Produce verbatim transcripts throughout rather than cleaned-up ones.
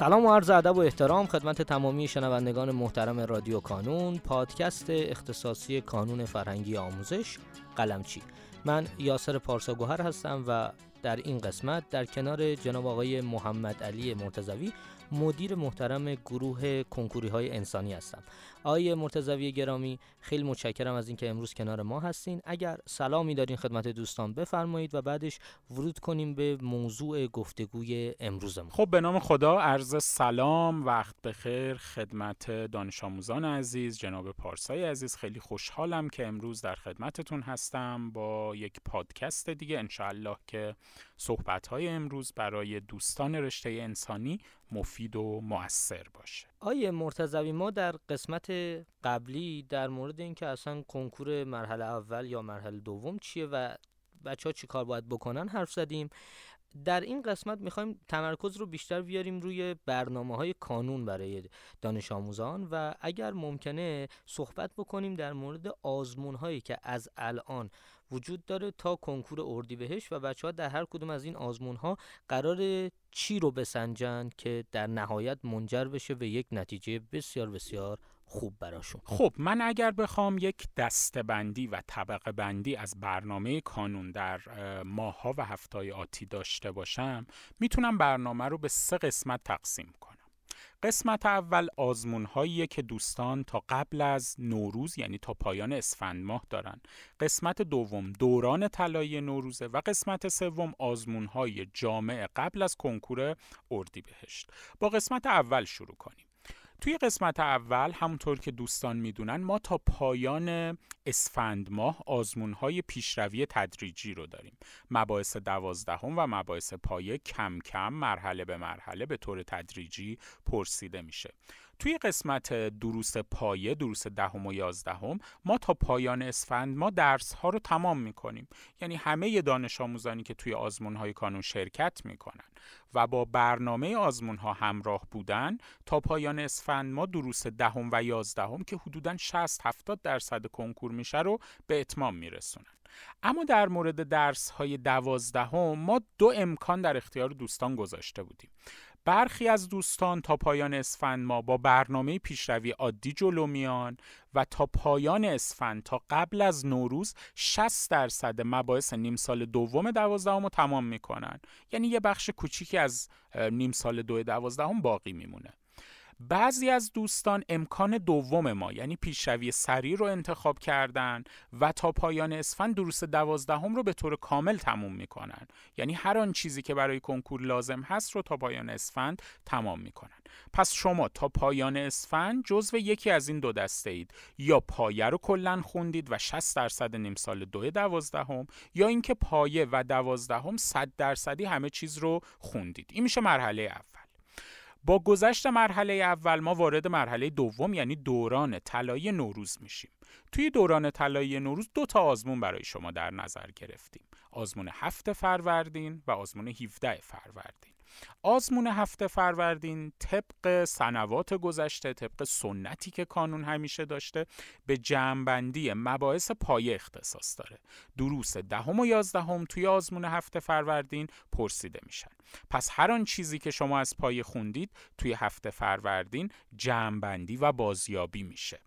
سلام و عرض ادب و احترام خدمت تمامی شنوندگان محترم رادیو کانون، پادکست اختصاصی کانون فرهنگی آموزش قلمچی. من یاسر پارسا گوهر هستم و در این قسمت در کنار جناب آقای محمدعلی مرتضوی، مدیر محترم گروه کنکوری‌های انسانی هستم. آقای مرتضوی گرامی، خیلی متشکرم از اینکه امروز کنار ما هستین. اگر سلامی دارین خدمت دوستان بفرمایید و بعدش ورود کنیم به موضوع گفتگوی امروزمون. خب به نام خدا، عرض سلام، وقت بخیر خدمت دانش آموزان عزیز، جناب پارسای عزیز. خیلی خوشحالم که امروز در خدمتتون هستم با یک پادکست دیگه. انشالله که صحبت‌های امروز برای دوستان رشته انسانی مفید و مؤثر باشه. آیه مرتضوی، ما در قسمت قبلی در مورد اینکه اصلا کنکور مرحله اول یا مرحله دوم چیه و بچه‌ها چی کار باید بکنن حرف زدیم. در این قسمت می‌خوایم تمرکز رو بیشتر بیاریم روی برنامه‌های کانون برای دانش آموزان و اگر ممکنه صحبت بکنیم در مورد آزمون‌هایی که از الان وجود داره تا کنکور اردیبهشت و بچه‌ها در هر کدوم از این آزمون‌ها قراره چی رو بسنجن که در نهایت منجر بشه به یک نتیجه بسیار بسیار خوب براشون. خب من اگر بخوام یک دسته‌بندی و طبقه بندی از برنامه کانون در ماه‌ها و هفته‌های آتی داشته باشم، میتونم برنامه رو به سه قسمت تقسیم کنم. قسمت اول آزمون‌هاییه که دوستان تا قبل از نوروز، یعنی تا پایان اسفند ماه دارن. قسمت دوم دوران طلایی نوروزه و قسمت سوم آزمون‌های جامع قبل از کنکور اردیبهشت. با قسمت اول شروع کنیم. توی قسمت اول همونطور که دوستان میدونن ما تا پایان اسفند ماه آزمون‌های پیشروی تدریجی رو داریم. مباحث دوازدهم و مباحث پایه کم کم مرحله به مرحله به طور تدریجی پرسیده میشه. توی قسمت دروس پایه، دروس دهم و یازدهم، ما تا پایان اسفند ما درس ها رو تمام میکنیم. یعنی همه دانش آموزانی که توی آزمون های کانون شرکت میکنن و با برنامه آزمون ها همراه بودن، تا پایان اسفند ما دروس دهم و یازدهم که حدوداً شصت هفتاد درصد کنکور میشه رو به اتمام میرسونن. اما در مورد درس های دوازدهم ما دو امکان در اختیار دوستان گذاشته بودیم. برخی از دوستان تا پایان اسفند ما با برنامه پیشروی عادی جلو میان و تا پایان اسفند، تا قبل از نوروز، شصت درصد مباحث نیم سال دوم دوازدهم رو تمام میکنن. یعنی یه بخش کوچیکی از نیم سال دو دوازدهم باقی میمونه. بعضی از دوستان امکان دوم ما، یعنی پیشروی سریع رو انتخاب کردن و تا پایان اسفند دروس دوازدهم رو به طور کامل تموم میکنن. یعنی هر آن چیزی که برای کنکور لازم هست رو تا پایان اسفند تمام میکنن. پس شما تا پایان اسفند جزو یکی از این دو دسته اید. یا پایه رو کلن خوندید و شصت درصد نیم سال دو دوازدهم، یا اینکه پایه و دوازدهم صد درصدی همه چیز رو خوندید. این میشه مرحله اول. با گذشت مرحله اول ما وارد مرحله دوم، یعنی دوران طلایی نوروز میشیم. توی دوران طلایی نوروز دو تا آزمون برای شما در نظر گرفتیم. آزمون هفت فروردین و آزمون هفده فروردین. آزمون هفت فروردین طبق سنوات گذشته، طبق سنتی که کانون همیشه داشته، به جمع‌بندی مباحث پایه اختصاص داره. دروس دهم و یازدهم توی آزمون هفت فروردین پرسیده میشن. پس هر آن چیزی که شما از پایه خوندید توی هفت فروردین جمع‌بندی و بازیابی میشه.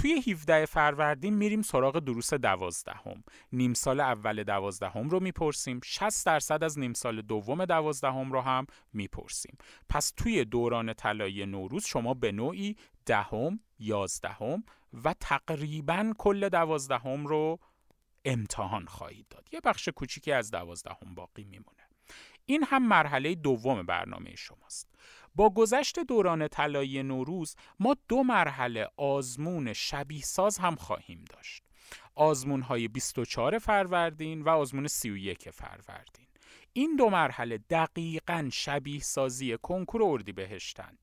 توی هفده فروردین میریم سراغ دروس دوازدهم. نیم سال اول دوازدهم رو میپرسیم، شصت درصد از نیم سال دوم دوازدهم رو هم میپرسیم. پس توی دوران طلایی نوروز شما به نوعی دهم، یازدهم و تقریباً کل دوازدهم رو امتحان خواهید داد. یه بخش کوچیکی از دوازدهم باقی میمونه. این هم مرحله دوم برنامه شماست. با گذشت دوران طلایی نوروز ما دو مرحله آزمون شبیه ساز هم خواهیم داشت. آزمون های بیست و چهار فروردین و آزمون سی و یک فروردین. این دو مرحله دقیقاً شبیه سازی کنکور اردیبهشتند.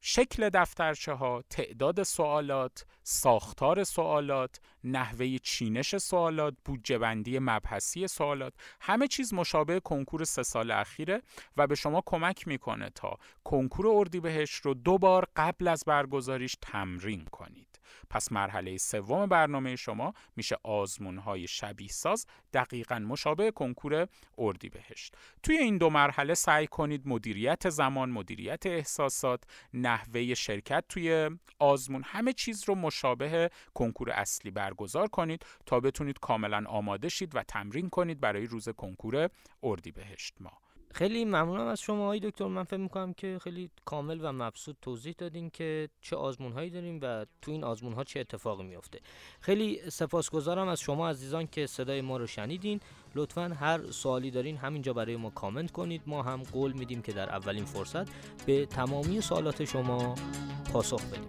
شکل دفترچه ها، تعداد سوالات، ساختار سوالات، نحوه چینش سوالات، بودجه بندی مبحثی سوالات، همه چیز مشابه کنکور سه سال اخیره و به شما کمک میکنه تا کنکور اردیبهشت رو دوبار قبل از برگزاریش تمرین کنید. پس مرحله سوم برنامه شما میشه آزمون‌های شبیه ساز، دقیقاً مشابه کنکور اردیبهشت. توی این دو مرحله سعی کنید مدیریت زمان، مدیریت احساسات، نحوه شرکت توی آزمون، همه چیز رو مشابه کنکور اصلی برگزار کنید تا بتونید کاملاً آماده شید و تمرین کنید برای روز کنکور اردیبهشت ماه. خیلی ممنونم از شما آقای دکتر. من فکر می‌کنم که خیلی کامل و مبسوط توضیح دادین که چه آزمون‌هایی داریم و تو این آزمون‌ها چه اتفاقی میفته. خیلی سپاسگزارم از شما عزیزان که صدای ما رو شنیدین. لطفاً هر سوالی دارین همینجا برای ما کامنت کنید. ما هم قول میدیم که در اولین فرصت به تمامی سوالات شما پاسخ بدیم.